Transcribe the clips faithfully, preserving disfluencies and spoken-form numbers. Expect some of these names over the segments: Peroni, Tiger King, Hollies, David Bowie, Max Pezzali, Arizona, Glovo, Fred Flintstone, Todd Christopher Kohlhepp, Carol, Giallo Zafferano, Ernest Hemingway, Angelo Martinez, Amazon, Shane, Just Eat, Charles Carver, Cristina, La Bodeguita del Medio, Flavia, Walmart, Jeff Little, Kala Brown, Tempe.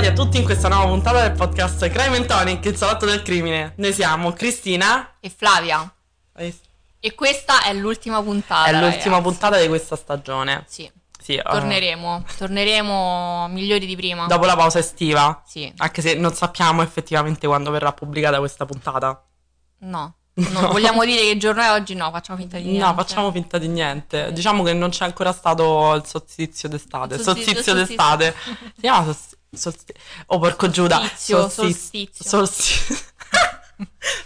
ritrovati a tutti in questa nuova puntata del podcast Crime and Tonic, il salotto del crimine. Noi siamo Cristina e Flavia. E, e questa è l'ultima puntata. È l'ultima ragazzi. puntata di questa stagione. Sì. Sì, torneremo, uh... torneremo migliori di prima. Dopo la pausa estiva. Sì. Anche se non sappiamo effettivamente quando verrà pubblicata questa puntata. No. No. Non vogliamo dire che giorno è oggi, no, facciamo finta di niente. No, facciamo finta di niente. Diciamo che non c'è ancora stato il solstizio d'estate. Il solstizio, solstizio d'estate. Solstizio. Si chiama solstizio. Solsti- oh, porco Giuda. Solstizio. Solstizio.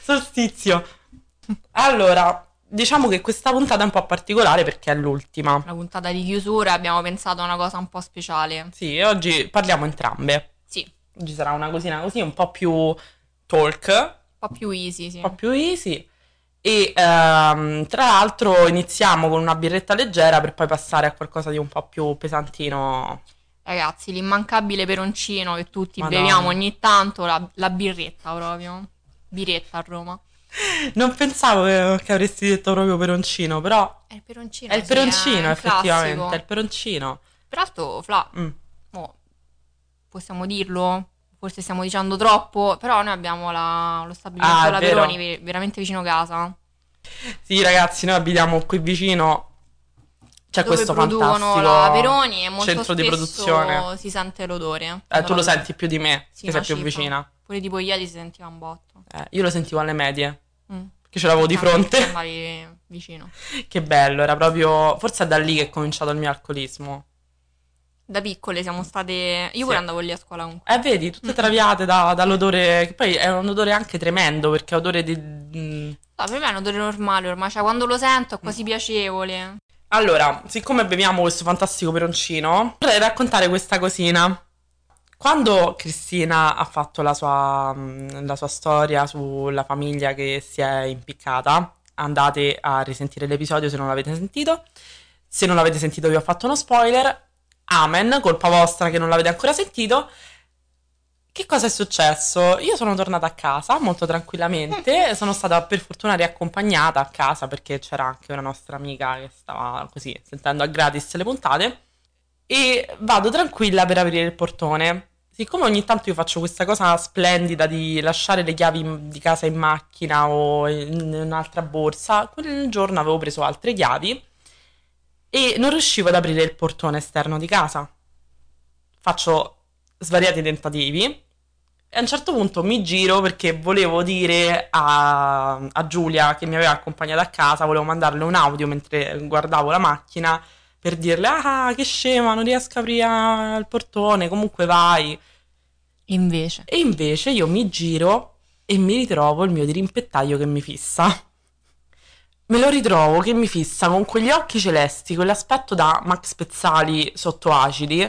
Solstizio. Allora, diciamo che questa puntata è un po' particolare perché è l'ultima. La puntata di chiusura, abbiamo pensato a una cosa un po' speciale. Sì, oggi parliamo entrambe. Sì. Oggi sarà una cosina così, un po' più talk. Un po' più easy, sì. Un po' più easy. E um, tra l'altro iniziamo con una birretta leggera per poi passare a qualcosa di un po' più pesantino. Ragazzi, l'immancabile peroncino che tutti Madonna. beviamo ogni tanto, la, la birretta proprio. Birretta a Roma. Non pensavo che, che avresti detto proprio peroncino, però... È il peroncino, È il peroncino, sì, è effettivamente, classico. È il peroncino. Peraltro, Fla, mm. oh, possiamo dirlo? Forse stiamo dicendo troppo, però noi abbiamo la, lo stabilimento ah, della Peroni veramente vicino casa. Sì, ragazzi, noi abitiamo qui vicino, c'è Dove questo fantastico la Peroni e molto centro di produzione. Si sente l'odore. Eh, tu lo senti più di me, sì, che sei più cifra. vicina. Pure tipo ieri si sentiva un botto. Eh, io lo sentivo alle medie, mm. che ce l'avevo sì, di fronte. Vicino. Che bello, era proprio... Forse è da lì che è cominciato il mio alcolismo. Da piccole siamo state... Io pure sì. andavo lì a scuola comunque. Eh, vedi, tutte traviate da, dall'odore... Che poi è un odore anche tremendo, perché è odore di... No, per me è un odore normale ormai, cioè quando lo sento è quasi piacevole. Allora, siccome beviamo questo fantastico peroncino, vorrei raccontare questa cosina. Quando Cristina ha fatto la sua, la sua storia sulla famiglia che si è impiccata, andate a risentire l'episodio se non l'avete sentito. Se non l'avete sentito vi ho fatto uno spoiler... Amen, colpa vostra che non l'avete ancora sentito. Che cosa è successo? Io sono tornata a casa molto tranquillamente, sono stata per fortuna riaccompagnata a casa perché c'era anche una nostra amica che stava così sentendo a gratis le puntate, e vado tranquilla per aprire il portone. Siccome ogni tanto io faccio questa cosa splendida di lasciare le chiavi di casa in macchina o in un'altra borsa, quel giorno avevo preso altre chiavi e non riuscivo ad aprire il portone esterno di casa. Faccio svariati tentativi e a un certo punto mi giro perché volevo dire a, a Giulia, che mi aveva accompagnata a casa, volevo mandarle un audio mentre guardavo la macchina per dirle: ah, che scema, non riesco a aprire il portone, comunque vai. Invece. E invece io mi giro e mi ritrovo il mio dirimpettaio che mi fissa. Me lo ritrovo che mi fissa con quegli occhi celesti, quell'aspetto da Max Pezzali sotto acidi,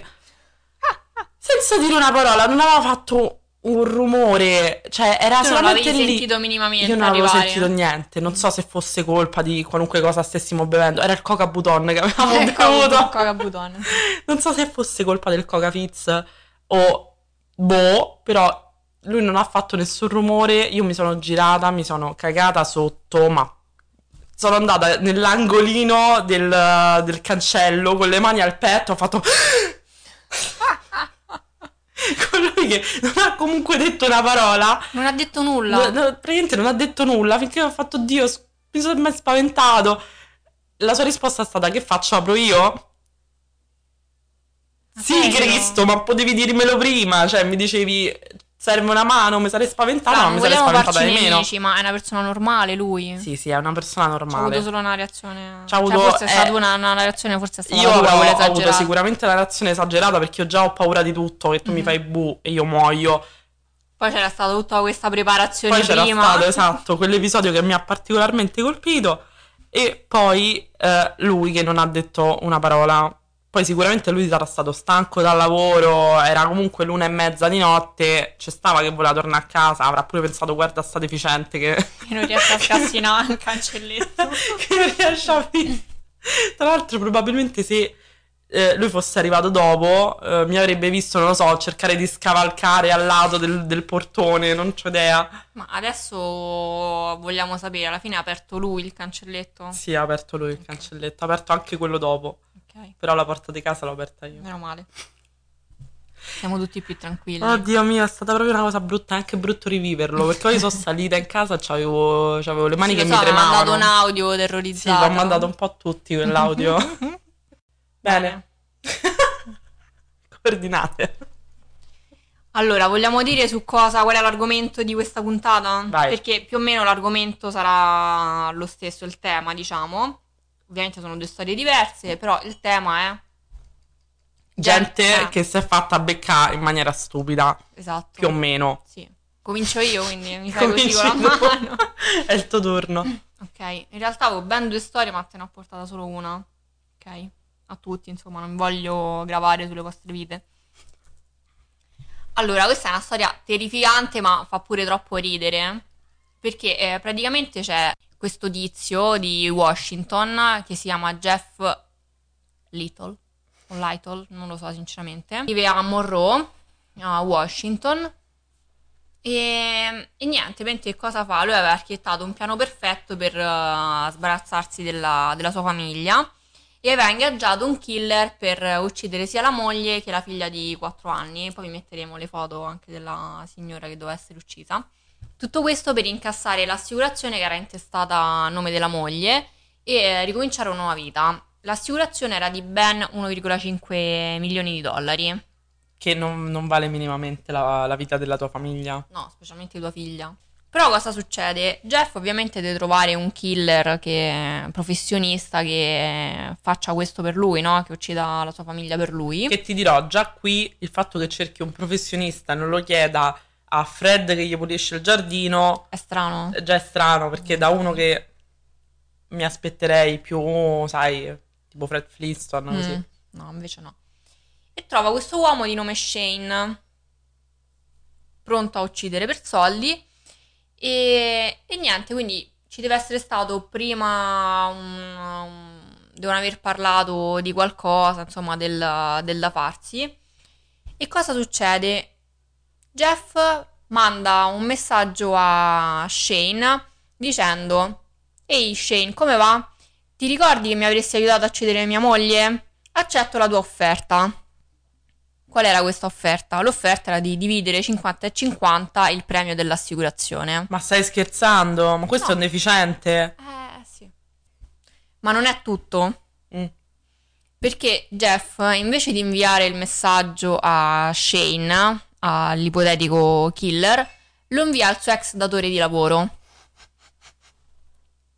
senza dire una parola, non aveva fatto un rumore, cioè era tu solamente non lì. Sentito minimamente Io non arrivare. avevo sentito niente, non so se fosse colpa di qualunque cosa stessimo bevendo, era il coca buton che avevamo eh, bevuto. Il coca buton. Non so se fosse colpa del coca fizz o boh, però lui non ha fatto nessun rumore, io mi sono girata, mi sono cagata sotto, ma... Sono andata nell'angolino del, del cancello con le mani al petto, ho fatto con lui che non ha comunque detto una parola, non ha detto nulla, no, no, praticamente non ha detto nulla finché ho fatto Dio, mi sono mai spaventato. La sua risposta è stata: che faccio, apro io? Ma sì, Cristo, ma potevi dirmelo prima, cioè mi dicevi serve una mano, mi sarei spaventata, no, ma mi sarei spaventata di meno. Nemici, ma è una persona normale lui? Sì, sì, è una persona normale. C'ha avuto solo una reazione... C'ha avuto... Cioè, forse è stata eh... una, una reazione, forse è stata io dura, ho, ho avuto sicuramente una reazione esagerata, perché io già ho paura di tutto, che tu mm-hmm. mi fai bu e io muoio. Poi c'era stata tutta questa preparazione poi prima. Poi c'era stato, esatto, quell'episodio che mi ha particolarmente colpito. E poi eh, lui che non ha detto una parola... Poi sicuramente lui sarà stato stanco dal lavoro, era comunque l'una e mezza di notte, c'è stava che voleva tornare a casa, avrà pure pensato: guarda sta deficiente che... Che non riesce a scassinare il cancelletto. Che non riesce a... Tra l'altro probabilmente se eh, lui fosse arrivato dopo eh, mi avrebbe visto, non lo so, cercare di scavalcare al lato del, del portone, non c'ho idea. Ma adesso vogliamo sapere, alla fine ha aperto lui il cancelletto? Sì, ha aperto lui il cancelletto, ha aperto anche quello dopo. Okay. Però la porta di casa l'ho aperta io. Meno male. siamo tutti più tranquilli. Oddio mio, è stata proprio una cosa brutta, è anche brutto riviverlo, perché poi sono salita in casa, c'avevo, c'avevo le mani sì, che so, mi tremavano. Ho mandato un audio terrorizzato. Sì, l'ho mandato un po' a tutti quell'audio. Bene. Coordinate. Allora, vogliamo dire su cosa, qual è l'argomento di questa puntata? Vai. Perché più o meno l'argomento sarà lo stesso, il tema, diciamo. Ovviamente sono due storie diverse, però il tema è... Gente, gente eh. che si è fatta beccare in maniera stupida. Esatto. Più o meno. Sì. Comincio io, quindi mi fai così con la mano. È il tuo turno. Ok, in realtà avevo ben due storie, ma te ne ho portata solo una. Ok? A tutti, insomma, non voglio gravare sulle vostre vite. Allora, questa è una storia terrificante, ma fa pure troppo ridere, perché eh, praticamente c'è questo tizio di Washington che si chiama Jeff Little, o Little, non lo so sinceramente, vive a Monroe, a Washington, e, e niente, mentre cosa fa? Lui aveva architettato un piano perfetto per uh, sbarazzarsi della, della sua famiglia, e aveva ingaggiato un killer per uccidere sia la moglie che la figlia di quattro anni. Poi vi metteremo le foto anche della signora che doveva essere uccisa. Tutto questo per incassare l'assicurazione che era intestata a nome della moglie e ricominciare una nuova vita. L'assicurazione era di ben uno virgola cinque milioni di dollari. Che non, non vale minimamente la, la vita della tua famiglia. No, specialmente tua figlia. Però cosa succede? Jeff ovviamente deve trovare un killer che professionista che faccia questo per lui, no? Che uccida la sua famiglia per lui. Che ti dirò, già qui il fatto che cerchi un professionista e non lo chieda a Fred che gli pulisce il giardino... È strano. Già è strano, perché da uno che mi aspetterei più, sai, tipo Fred Flintstone, così. Mm, no, invece no. E trova questo uomo di nome Shane, pronto a uccidere per soldi... E, e niente, quindi ci deve essere stato prima un, un, devono aver parlato di qualcosa, insomma, del, del da farsi. E cosa succede? Jeff manda un messaggio a Shane dicendo: ehi Shane, come va? Ti ricordi che mi avresti aiutato a uccidere mia moglie? Accetto la tua offerta. Qual era questa offerta? L'offerta era di dividere cinquanta e cinquanta il premio dell'assicurazione. Ma stai scherzando? Ma questo no. È un deficiente. Eh sì. Ma non è tutto. Mm. Perché Jeff, invece di inviare il messaggio a Shane, all'ipotetico killer, lo invia al suo ex datore di lavoro.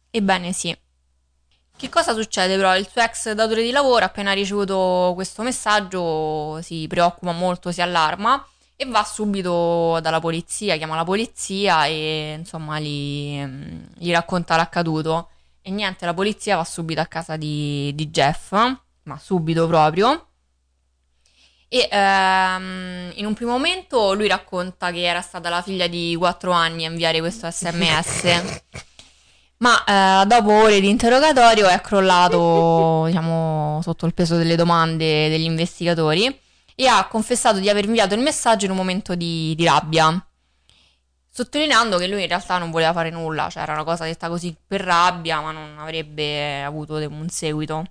Ebbene sì. Che cosa succede però? Il suo ex datore di lavoro, appena ricevuto questo messaggio, si preoccupa molto, si allarma e va subito dalla polizia, chiama la polizia e insomma gli, gli racconta l'accaduto. E niente, la polizia va subito a casa di, di Jeff, ma subito proprio. E ehm, in un primo momento lui racconta che era stata la figlia di quattro anni a inviare questo sms. Ma eh, dopo ore di interrogatorio è crollato, diciamo, sotto il peso delle domande degli investigatori e ha confessato di aver inviato il messaggio in un momento di, di rabbia, sottolineando che lui in realtà non voleva fare nulla, cioè era una cosa detta così per rabbia, ma non avrebbe avuto un seguito.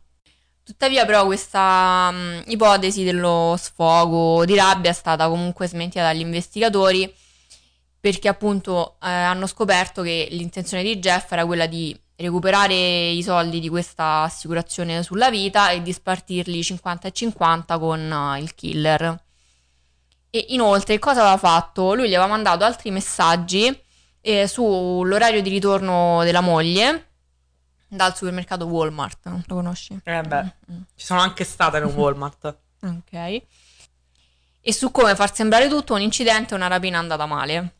Tuttavia però questa mh, ipotesi dello sfogo di rabbia è stata comunque smentita dagli investigatori, perché appunto eh, hanno scoperto che l'intenzione di Jeff era quella di recuperare i soldi di questa assicurazione sulla vita e di spartirli cinquanta e cinquanta con uh, il killer. E inoltre cosa aveva fatto? Lui gli aveva mandato altri messaggi eh, sull'orario di ritorno della moglie dal supermercato Walmart. Lo conosci? Eh beh, mm-hmm. Ci sono anche stata in un Walmart. Ok. E su come far sembrare tutto un incidente e una rapina andata male.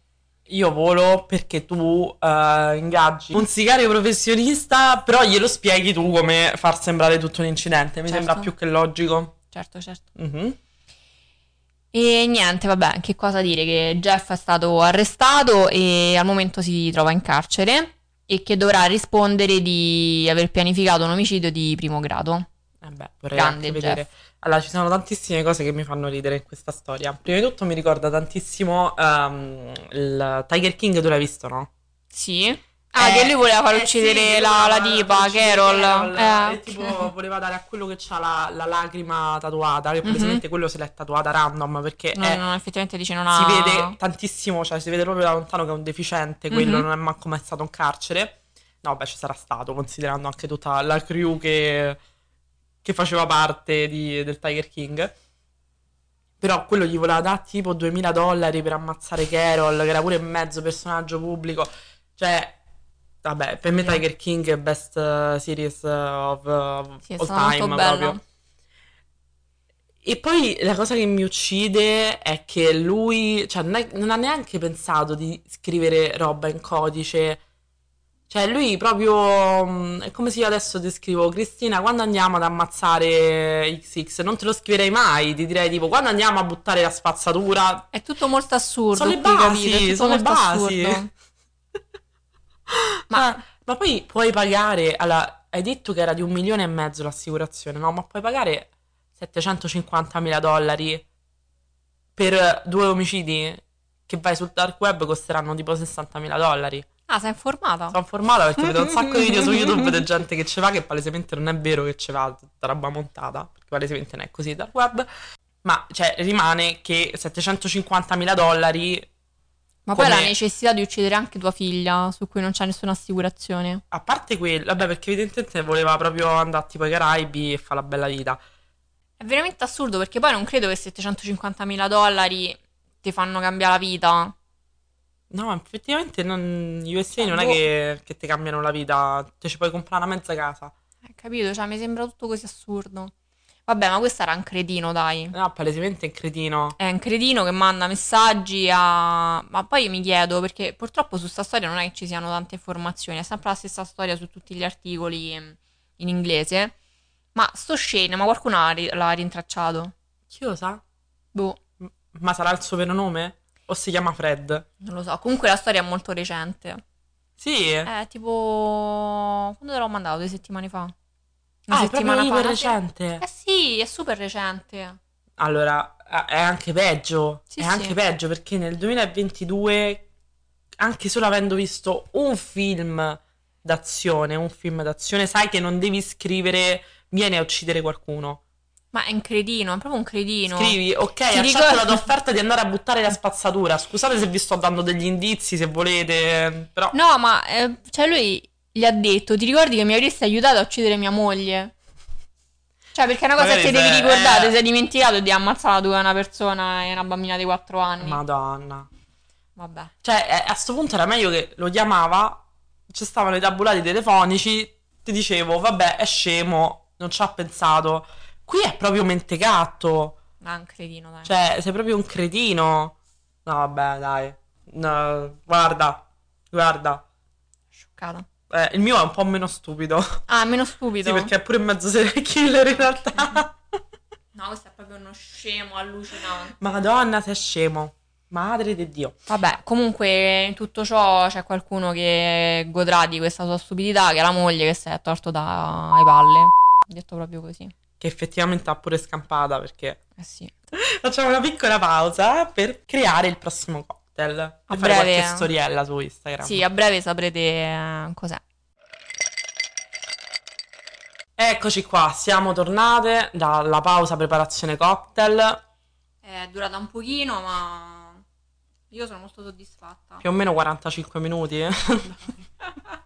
Io volo perché tu eh, ingaggi un sicario professionista, però glielo spieghi tu come far sembrare tutto un incidente. Mi certo. Sembra più che logico. Certo, certo. Mm-hmm. E niente, vabbè, che cosa dire? Che Jeff è stato arrestato e al momento si trova in carcere e che dovrà rispondere di aver pianificato un omicidio di primo grado. Eh beh, vorrei grande anche vedere. Jeff. Allora, ci sono tantissime cose che mi fanno ridere in questa storia. Prima di tutto mi ricorda tantissimo um, il Tiger King, tu l'hai visto, no? Sì. Ah, eh, che lui voleva far eh, uccidere sì, la, la tipa, Carol. Carol eh, e tipo okay. voleva dare a quello che c'ha la, la lacrima tatuata, che praticamente mm-hmm. quello se l'è tatuata random, perché no, è, no, effettivamente dice non ha... si vede tantissimo, cioè si vede proprio da lontano che è un deficiente, quello mm-hmm. non è manco mai stato in carcere. No, beh, ci sarà stato, considerando anche tutta la crew che, che faceva parte di, del Tiger King. Però quello gli voleva dare tipo duemila dollari per ammazzare Carol, che era pure mezzo personaggio pubblico, cioè... Vabbè, per me Tiger King è best uh, series of uh, sì, all time proprio. E poi la cosa che mi uccide è che lui, cioè, non, è, non ha neanche pensato di scrivere roba in codice. Cioè lui proprio, è come se io adesso ti scrivo: Cristina, quando andiamo ad ammazzare X X? Non te lo scriverei mai, ti direi tipo quando andiamo a buttare la spazzatura. È tutto molto assurdo. Sono le basi, capito? Sono le basi. Assurdo. Ma, ah, ma poi puoi pagare, alla, hai detto che era di un milione e mezzo l'assicurazione, no? Ma puoi pagare settecentocinquantamila dollari per due omicidi che vai sul dark web, costeranno tipo sessantamila dollari. Ah, sei informata? Sono informata perché vedo un sacco di video su YouTube di gente che ce va, che palesemente non è vero che ce va, tutta roba montata, perché palesemente non è così dark web. Ma cioè rimane che settecentocinquantamila dollari. Ma come... poi la necessità di uccidere anche tua figlia, su cui non c'è nessuna assicurazione. A parte quello, vabbè, perché evidentemente voleva proprio andare tipo ai Caraibi e fare la bella vita. È veramente assurdo, perché poi non credo che settecentocinquantamila dollari ti fanno cambiare la vita. No, effettivamente non, gli U S A eh, non boh. è che, che ti cambiano la vita, te ci puoi comprare una mezza casa. Hai eh, capito? Cioè, mi sembra tutto così assurdo. Vabbè, ma questo era un cretino, dai. No, palesemente è un cretino. È un cretino che manda messaggi a... Ma poi mi chiedo, perché purtroppo su sta storia non è che ci siano tante informazioni, è sempre la stessa storia su tutti gli articoli in inglese. Ma sto Shane, ma qualcuno l'ha, ri- l'ha rintracciato? Chi lo sa? Boh. Ma sarà il suo vero nome? O si chiama Fred? Non lo so, comunque la storia è molto recente. Sì? Eh, tipo... Quando te l'ho mandato? Due settimane fa? Una ah, settimana è proprio fa, recente. Eh sì, è super recente. Allora, è anche peggio. Sì, è sì. anche peggio, perché nel duemilaventidue, anche solo avendo visto un film d'azione, un film d'azione, sai che non devi scrivere vieni a uccidere qualcuno. Ma è un cretino, è proprio un cretino. Scrivi, ok, accetto la tua offerta di andare a buttare la spazzatura. Scusate se vi sto dando degli indizi, se volete, però... No, ma eh, cioè lui... gli ha detto, ti ricordi che mi avresti aiutato a uccidere mia moglie? Cioè, perché è una cosa Magari che devi se... ricordare, eh... se hai dimenticato di ammazzare tu una persona e una bambina di quattro anni. Madonna. Vabbè. Cioè, a sto punto era meglio che lo chiamava, ci stavano i tabulati telefonici, ti dicevo, vabbè, è scemo, non ci ha pensato. Qui è proprio mentecatto. Ah, un cretino, dai. Cioè, sei proprio un cretino. No, vabbè, dai. No, guarda, guarda. Scioccata. Eh, il mio è un po' meno stupido. Ah, meno stupido? Sì, perché è pure mezzo serial killer in realtà. No, questo è proprio uno scemo allucinante. Madonna, sei scemo. Madre di Dio. Vabbè, comunque in tutto ciò c'è qualcuno che godrà di questa sua stupidità, che è la moglie che si è torto dai palle. Detto proprio così. Che effettivamente ha pure scampata, perché... Eh sì. Facciamo una piccola pausa per creare il prossimo co. Del, a fare breve, qualche storiella su Instagram. Sì, a breve saprete eh, cos'è. Eccoci qua, siamo tornate dalla pausa preparazione cocktail. È durata un pochino, ma io sono molto soddisfatta. Più o meno quarantacinque minuti. Eh? Tra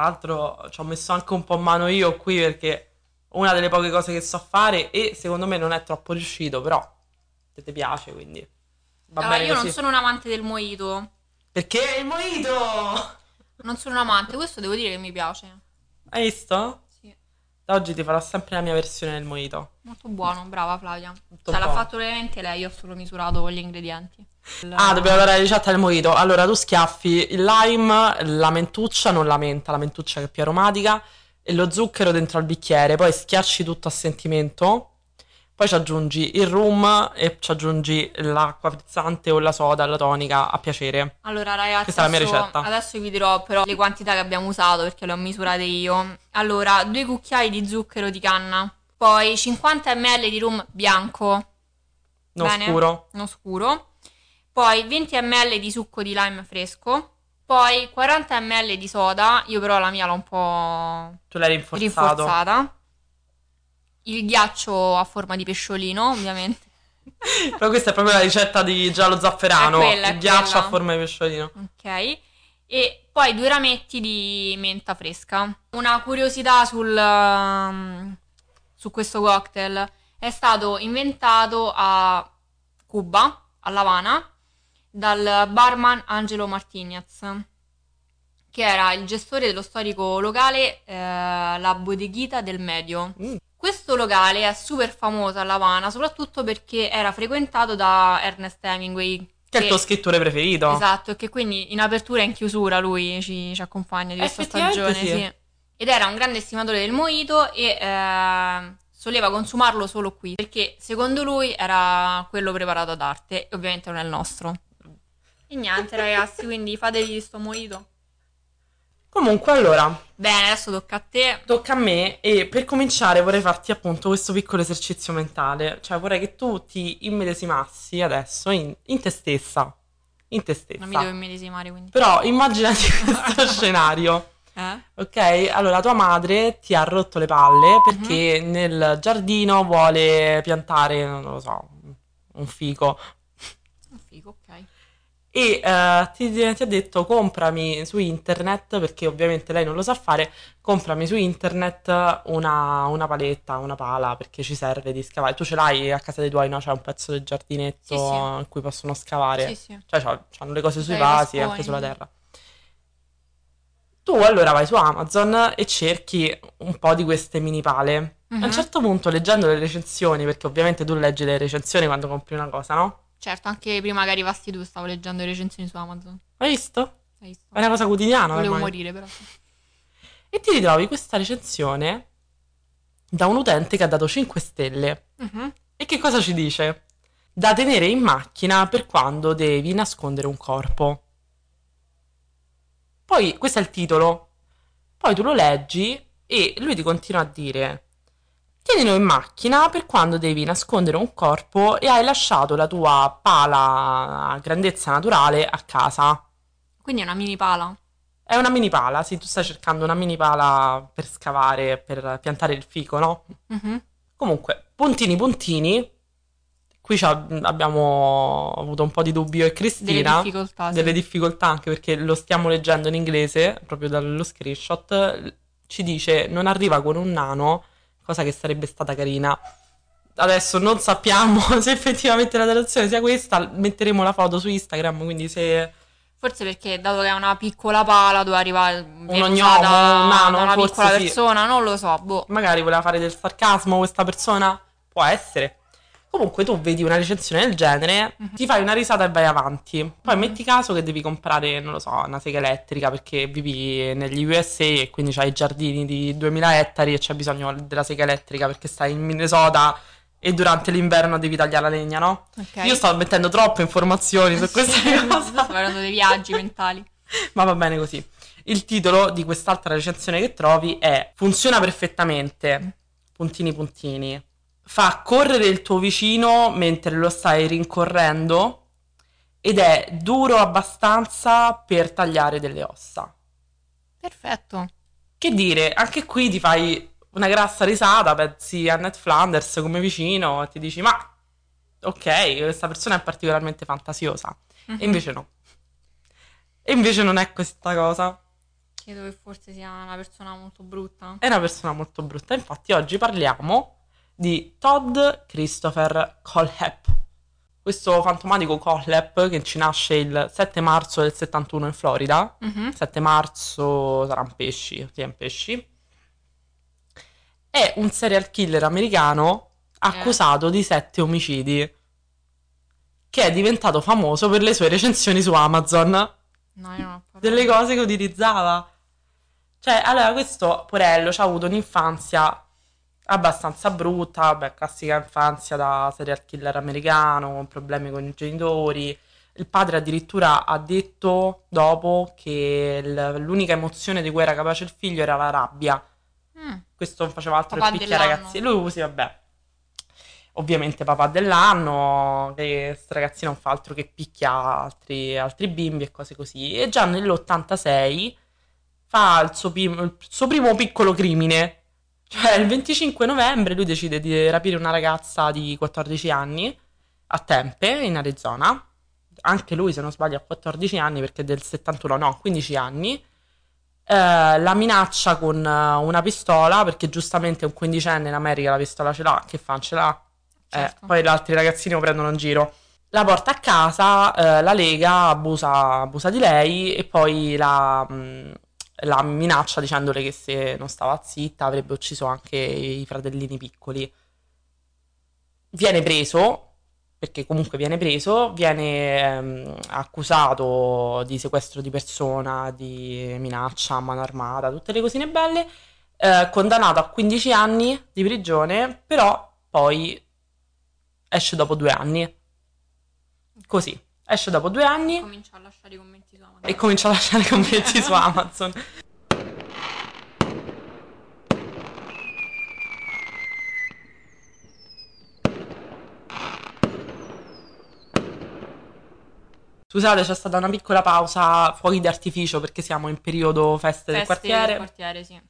l'altro ci ho messo anche un po' mano io qui, perché una delle poche cose che so fare e secondo me non è troppo riuscito, però se ti piace, quindi... Allora, io così. Non sono un amante del mojito. Perché il mojito? Non sono un amante, questo devo dire che mi piace. Hai visto? Sì. Da oggi ti farò sempre la mia versione del mojito. Molto buono, brava Flavia. Molto cioè buono. L'ha fatto veramente lei, io ho solo misurato con gli ingredienti. La... Ah, dobbiamo dare la ricetta del mojito. Allora, tu schiaffi il lime, la mentuccia, non la menta, la mentuccia che è più aromatica, e lo zucchero dentro al bicchiere, poi schiacci tutto a sentimento. Poi ci aggiungi il rum e ci aggiungi l'acqua frizzante o la soda, la tonica, a piacere. Allora ragazzi, questa è la mia ricetta. Adesso vi dirò però le quantità che abbiamo usato, perché le ho misurate io. Allora, due cucchiai di zucchero di canna, poi cinquanta millilitri di rum bianco. Non Bene? Scuro. Non scuro. Poi venti millilitri di succo di lime fresco. Poi quaranta millilitri di soda, io però la mia l'ho un po' tu l'hai rinforzato. rinforzata. Il ghiaccio a forma di pesciolino, ovviamente. Però questa è proprio la ricetta di Giallo Zafferano, è quella, è il ghiaccio quella. a forma di pesciolino. Ok. E poi due rametti di menta fresca. Una curiosità sul su questo cocktail: è stato inventato a Cuba, a L'Avana, dal barman Angelo Martinez, che era il gestore dello storico locale eh, La Bodeguita del Medio. Mm. Questo locale è super famoso a L'Avana, soprattutto perché era frequentato da Ernest Hemingway. Che, che è il tuo scrittore preferito. Esatto, e che quindi in apertura e in chiusura lui ci, ci accompagna di questa stagione. Sì. Sì. Ed era un grande estimatore del mojito e eh, soleva consumarlo solo qui, perché secondo lui era quello preparato ad arte, e ovviamente non è il nostro. E niente ragazzi, quindi fatevi sto mojito. Comunque allora, bene, adesso tocca a te. Tocca a me, e per cominciare vorrei farti appunto questo piccolo esercizio mentale. Cioè vorrei che tu ti immedesimassi adesso in, in te stessa. In te stessa. Non mi devo immedesimare, quindi. Però immaginati questo scenario. Eh? Ok? Allora tua madre ti ha rotto le palle perché uh-huh. nel giardino vuole piantare, non lo so, un fico. Un fico, ok. E uh, ti, ti ha detto comprami su internet, perché ovviamente lei non lo sa fare, comprami su internet una, una paletta, una pala, perché ci serve di scavare. Tu ce l'hai a casa dei tuoi, no? C'è un pezzo del giardinetto sì, sì. in cui possono scavare. Sì, sì. Cioè c'hanno, c'hanno le cose sui Dai, vasi e anche sulla terra. Tu allora vai su Amazon e cerchi un po' di queste mini pale. Mm-hmm. A un certo punto, leggendo le recensioni, perché ovviamente tu leggi le recensioni quando compri una cosa, no? Certo, anche prima che arrivasti tu stavo leggendo le recensioni su Amazon. Hai visto? Hai visto? È una cosa quotidiana. Volevo ormai. morire però. E ti ritrovi questa recensione da un utente che ha dato cinque stelle. Uh-huh. E che cosa ci dice? Da tenere in macchina per quando devi nascondere un corpo. Poi, questo è il titolo. Poi tu lo leggi e lui ti continua a dire... Tienilo in macchina per quando devi nascondere un corpo e hai lasciato la tua pala a grandezza naturale a casa. Quindi è una mini pala? È una mini pala, sì, tu stai cercando una mini pala per scavare, per piantare il fico, no? Mm-hmm. Comunque, puntini puntini, qui abbiamo avuto un po' di dubbi io e Cristina. Delle difficoltà, sì. Delle difficoltà, anche perché lo stiamo leggendo in inglese, proprio dallo screenshot, ci dice non arriva con un nano... cosa che sarebbe stata carina. Adesso non sappiamo se effettivamente la traduzione sia questa, metteremo la foto su Instagram, quindi se... Forse perché dato che è una piccola pala dove arriva un ognomo, da, un nano, da una piccola sì. persona, non lo so, boh. Magari voleva fare del sarcasmo questa persona, può essere. Comunque tu vedi una recensione del genere, mm-hmm. ti fai una risata e vai avanti. Poi mm-hmm. metti caso che devi comprare, non lo so, una sega elettrica perché vivi negli U S A e quindi c'hai giardini di duemila ettari e c'è bisogno della sega elettrica perché stai in Minnesota e durante l'inverno devi tagliare la legna, no? Okay. Io sto mettendo troppe informazioni su questa cosa. Sto parlando dei viaggi mentali. Ma va bene così. Il titolo di quest'altra recensione che trovi è funziona perfettamente, puntini puntini. Fa correre il tuo vicino mentre lo stai rincorrendo ed è duro abbastanza per tagliare delle ossa. Perfetto. Che dire, anche qui ti fai una grassa risata, pensi a Ned Flanders come vicino e ti dici ma ok, questa persona è particolarmente fantasiosa. Mm-hmm. E invece no. E invece non è questa cosa. Credo che forse sia una persona molto brutta. È una persona molto brutta, infatti oggi parliamo... di Todd Christopher Kohlhepp, questo fantomatico Kohlhepp che ci nasce il sette marzo del settantuno in Florida. Mm-hmm. sette marzo sarà un pesci, sì, un pesci. È un serial killer americano accusato eh. di sette omicidi, che è diventato famoso per le sue recensioni su Amazon. No, io non ho parlato. Delle cose che utilizzava. Cioè, allora, questo porello ci ha avuto un'infanzia... abbastanza brutta, beh, classica infanzia da serial killer americano, con problemi con i genitori. Il padre addirittura ha detto dopo che l- l'unica emozione di cui era capace il figlio era la rabbia. Mm. Questo non faceva altro che picchiare ragazzi. Lui sì, vabbè. Ovviamente papà dell'anno, che sta ragazzina non fa altro che picchia altri, altri bimbi e cose così. E già nell'ottantasei fa il suo, prim- il suo primo piccolo crimine. Cioè il venticinque novembre lui decide di rapire una ragazza di quattordici anni a Tempe, in Arizona. Anche lui, se non sbaglio, ha quattordici anni perché è del settantuno, no, quindici anni. Eh, la minaccia con una pistola, perché giustamente un quindicenne in America la pistola ce l'ha, che fa, ce l'ha. Certo. Eh, poi gli altri ragazzini lo prendono in giro, la porta a casa, eh, la lega, abusa, abusa di lei e poi la, mh, la minaccia dicendole che se non stava zitta avrebbe ucciso anche i fratellini piccoli. Viene preso, perché comunque viene preso, viene ehm, accusato di sequestro di persona, di minaccia a mano armata, tutte le cosine belle, eh, condannato a quindici anni di prigione, però poi... esce dopo due anni. Così. Esce dopo due anni. Comincia a lasciare i commenti su Amazon. E comincia a lasciare i commenti su Amazon. Scusate, c'è stata una piccola pausa, fuochi d'artificio, perché siamo in periodo feste, feste del quartiere. Del quartiere, sì.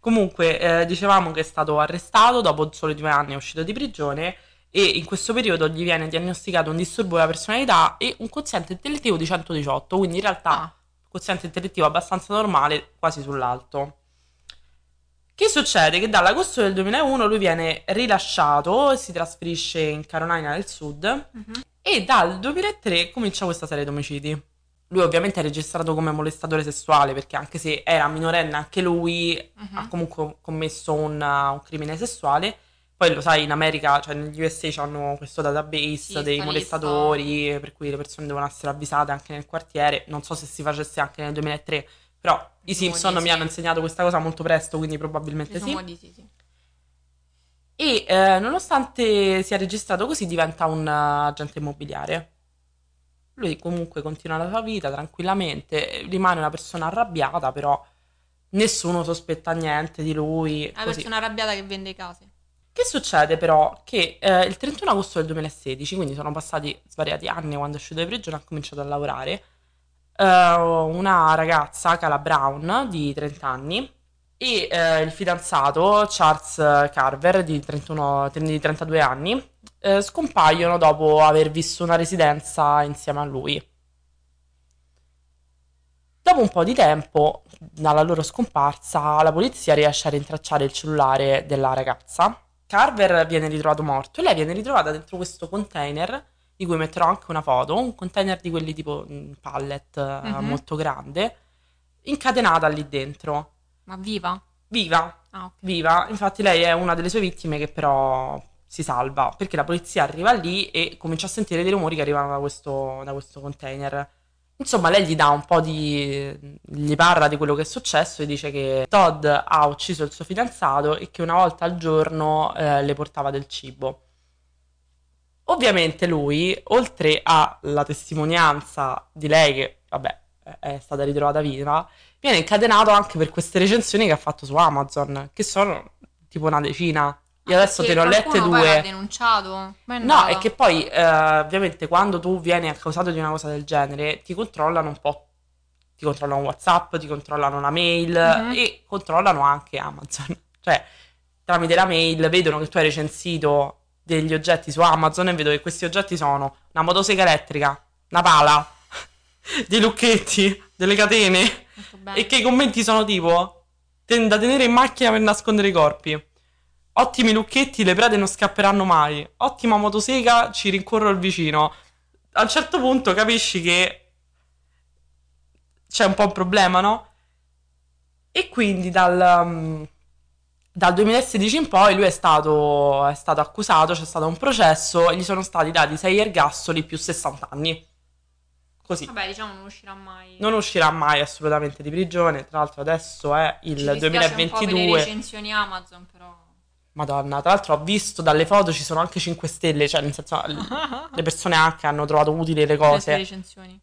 Comunque, eh, dicevamo che è stato arrestato, dopo solo due anni è uscito di prigione... e in questo periodo gli viene diagnosticato un disturbo della personalità e un quoziente intellettivo di centodiciotto, quindi in realtà ah. quoziente intellettivo abbastanza normale, quasi sull'alto. Che succede? Che dall'agosto del duemilauno lui viene rilasciato e si trasferisce in Carolina del Sud, uh-huh. e dal duemilatré comincia questa serie di omicidi. Lui ovviamente è registrato come molestatore sessuale, perché anche se era minorenne anche lui, uh-huh. ha comunque commesso un, un crimine sessuale. Poi lo sai, in America, cioè negli U S A c'hanno questo database sì, dei molestatori, visto. Per cui le persone devono essere avvisate anche nel quartiere. Non so se si facesse anche nel duemilatré, però i, i Simpson mi sì. hanno insegnato questa cosa molto presto, quindi probabilmente sì. Modi, sì, sì. E eh, nonostante sia registrato così, diventa un uh, agente immobiliare. Lui comunque continua la sua vita tranquillamente, rimane una persona arrabbiata, però nessuno sospetta niente di lui. È una persona arrabbiata che vende case. Che succede però? Che eh, il trentuno agosto del duemilasedici, quindi sono passati svariati anni quando è uscito di prigione, ha cominciato a lavorare, eh, una ragazza, Kala Brown, di trenta anni, e eh, il fidanzato, Charles Carver, di, trentuno, di trentadue anni, eh, scompaiono dopo aver visto una residenza insieme a lui. Dopo un po' di tempo, dalla loro scomparsa, la polizia riesce a rintracciare il cellulare della ragazza. Carver viene ritrovato morto e lei viene ritrovata dentro questo container, di cui metterò anche una foto, un container di quelli tipo pallet, mm-hmm. molto grande, incatenata lì dentro. Ma viva? Viva, ah, okay. Viva. Infatti lei è una delle sue vittime che però si salva, perché la polizia arriva lì e comincia a sentire dei rumori che arrivano da questo, da questo container. Insomma, lei gli dà un po' di... gli parla di quello che è successo e dice che Todd ha ucciso il suo fidanzato e che una volta al giorno eh, le portava del cibo. Ovviamente lui, oltre alla testimonianza di lei che, vabbè, è stata ritrovata viva, viene incatenato anche per queste recensioni che ha fatto su Amazon, che sono tipo una decina. Io adesso te ne ho lette due. Poi l'ha denunciato? Ma è no, è che poi eh, ovviamente quando tu vieni accusato di una cosa del genere ti controllano un po', ti controllano WhatsApp, ti controllano la mail, mm-hmm. e controllano anche Amazon. Cioè tramite la mail vedono che tu hai recensito degli oggetti su Amazon e vedo che questi oggetti sono una motosega elettrica, una pala, dei lucchetti, delle catene, e che i commenti sono tipo da tenere in macchina per nascondere i corpi. Ottimi lucchetti, le prede non scapperanno mai. Ottima motosega, ci rincorro il vicino. A un certo punto capisci che c'è un po' un problema, no? E quindi dal, dal duemilasedici in poi lui è stato, è stato accusato, c'è stato un processo e gli sono stati dati sei ergastoli più sessanta anni. Così. Vabbè, diciamo non uscirà mai. Non uscirà mai assolutamente di prigione. Tra l'altro adesso è il ci duemilaventidue. Ci dispiace un po' per le recensioni Amazon, però... Madonna, tra l'altro ho visto dalle foto ci sono anche cinque stelle, cioè nel senso le persone anche hanno trovato utili le cose. Le recensioni.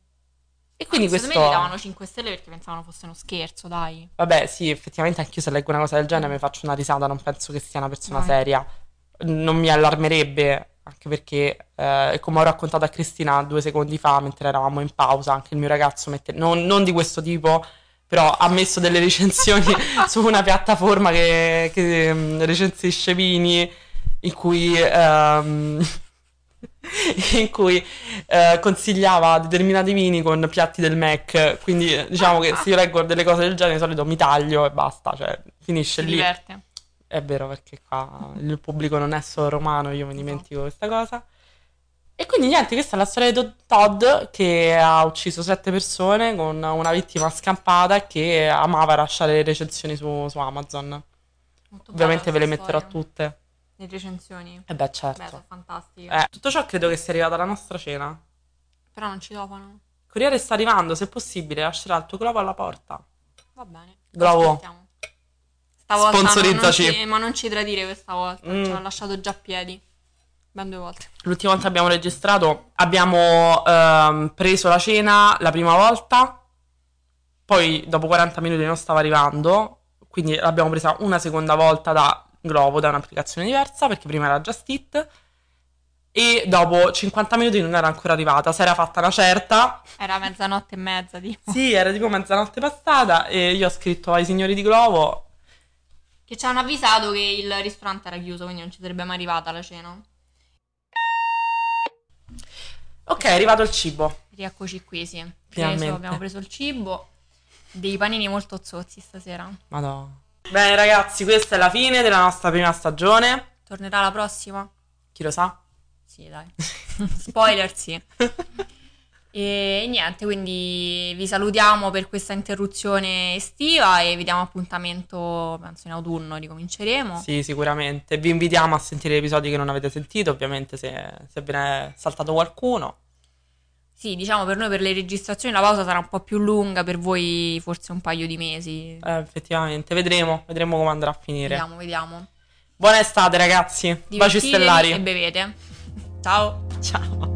E quindi ah, questo... Secondo me gli davano cinque stelle perché pensavano fosse uno scherzo, dai. Vabbè, sì, effettivamente anch'io se leggo una cosa del genere mi faccio una risata, non penso che sia una persona dai. Seria. non mi allarmerebbe, anche perché, eh, come ho raccontato a Cristina due secondi fa, mentre eravamo in pausa, anche il mio ragazzo mette, non, non di questo tipo, però ha messo delle recensioni su una piattaforma che, che recensisce vini, in cui ehm, in cui eh, consigliava determinati vini con piatti del Mac, quindi diciamo che se io leggo delle cose del genere di solito mi taglio e basta, cioè finisce lì. Diverte. È vero, perché qua il pubblico non è solo romano, io mi dimentico questa cosa. E quindi niente, questa è la storia di Todd, che ha ucciso sette persone con una vittima scampata che amava lasciare le recensioni su, su Amazon. Molto Ovviamente ve le metterò storia. tutte. Le recensioni? Eh beh, certo. Beh, sono fantastiche. Eh, tutto ciò credo che sia arrivata la nostra cena. Però non ci topano. Il corriere sta arrivando, se possibile lascerà il tuo Glovo alla porta. Va bene. Glovo. Stavo Sponsorizzaci. Non ci, ma non ci tradire questa volta, mm. ci hanno lasciato già a piedi. Ben due volte. L'ultima volta abbiamo registrato, abbiamo ehm, preso la cena la prima volta, poi dopo quaranta minuti non stava arrivando, quindi l'abbiamo presa una seconda volta da Glovo, da un'applicazione diversa, perché prima era Just Eat, e dopo cinquanta minuti non era ancora arrivata, si era fatta una certa, era mezzanotte e mezza tipo. Sì, era tipo mezzanotte passata, e io ho scritto ai signori di Glovo che ci hanno avvisato che il ristorante era chiuso, quindi non ci sarebbe mai arrivata la cena. Ok, è arrivato il cibo, rieccoci qui, sì, preso, abbiamo preso il cibo, dei panini molto zozzi stasera. Madonna. Bene ragazzi, questa è la fine della nostra prima stagione. Tornerà la prossima? Chi lo sa? Sì, dai. Spoiler, sì. E niente, quindi vi salutiamo per questa interruzione estiva e vi diamo appuntamento, penso in autunno ricominceremo. Sì, sicuramente. Vi invitiamo a sentire gli episodi che non avete sentito, ovviamente se, se ve ne è saltato qualcuno. Sì, diciamo per noi per le registrazioni la pausa sarà un po' più lunga, per voi forse un paio di mesi. Eh, effettivamente, vedremo, vedremo come andrà a finire. Vediamo, vediamo. Buona estate ragazzi, baci stellari. E bevete. Ciao. Ciao.